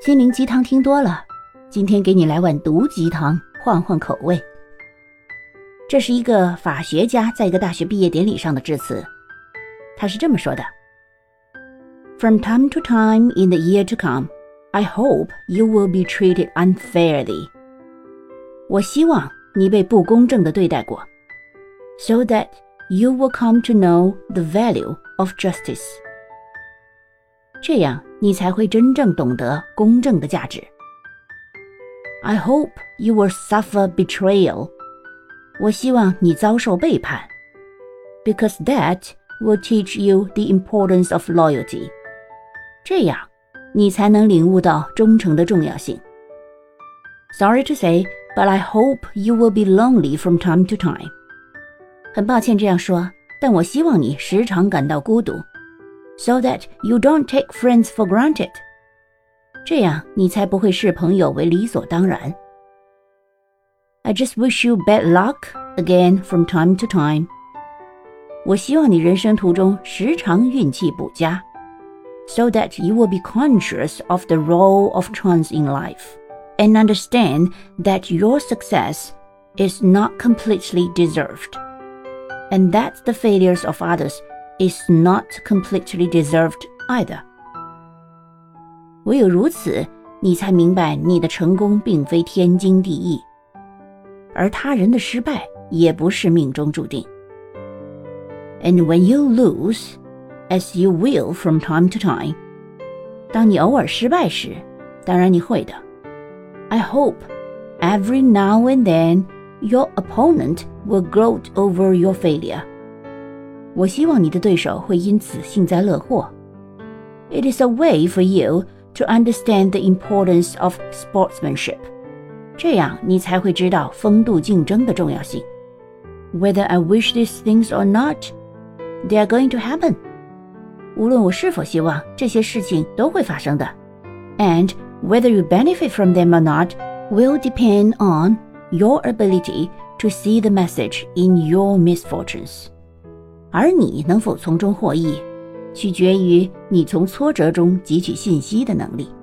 心灵鸡汤听多了，今天给你来碗毒鸡汤，换换口味。这是一个法学家在一个大学毕业典礼上的致辞，他是这么说的 ：From time to time in the year to come, I hope you will be treated unfairly. 我希望你被不公正地对待过 ，so that you will come to know the value of justice. 这样你才会真正懂得公正的价值。I hope you will suffer betrayal. 我希望你遭受背叛 ，because that will teach you the importance of loyalty. 这样你才能领悟到忠诚的重要性。Sorry to say, but I hope you will be lonely from time to time. 很抱歉这样说，但我希望你时常感到孤独 ，so that you don't take friends for granted. 这样你才不会视朋友为理所当然。I just wish you bad luck again from time to time. 我希望你人生途中时常运气不佳 ，so that you will be conscious of the role of chance in life and understand that your success is not completely deserved, and that the failures of others is not completely deserved either. 唯有如此，你才明白你的成功并非天经地义。而他人的失败也不是命中注定。And when you lose, as you will from time to time, 当你偶尔失败时，当然你会的。I hope every now and then your opponent will gloat over your failure. 我希望你的对手会因此幸灾乐祸。It is a way for you to understand the importance of sportsmanship.这样你才会知道风度竞争的重要性。Whether I wish these things or not, they are going to happen. 无论我是否希望，这些事情都会发生的。And whether you benefit from them or not will depend on your ability to see the message in your misfortunes. 而你能否从中获益，取决于你从挫折中汲取信息的能力。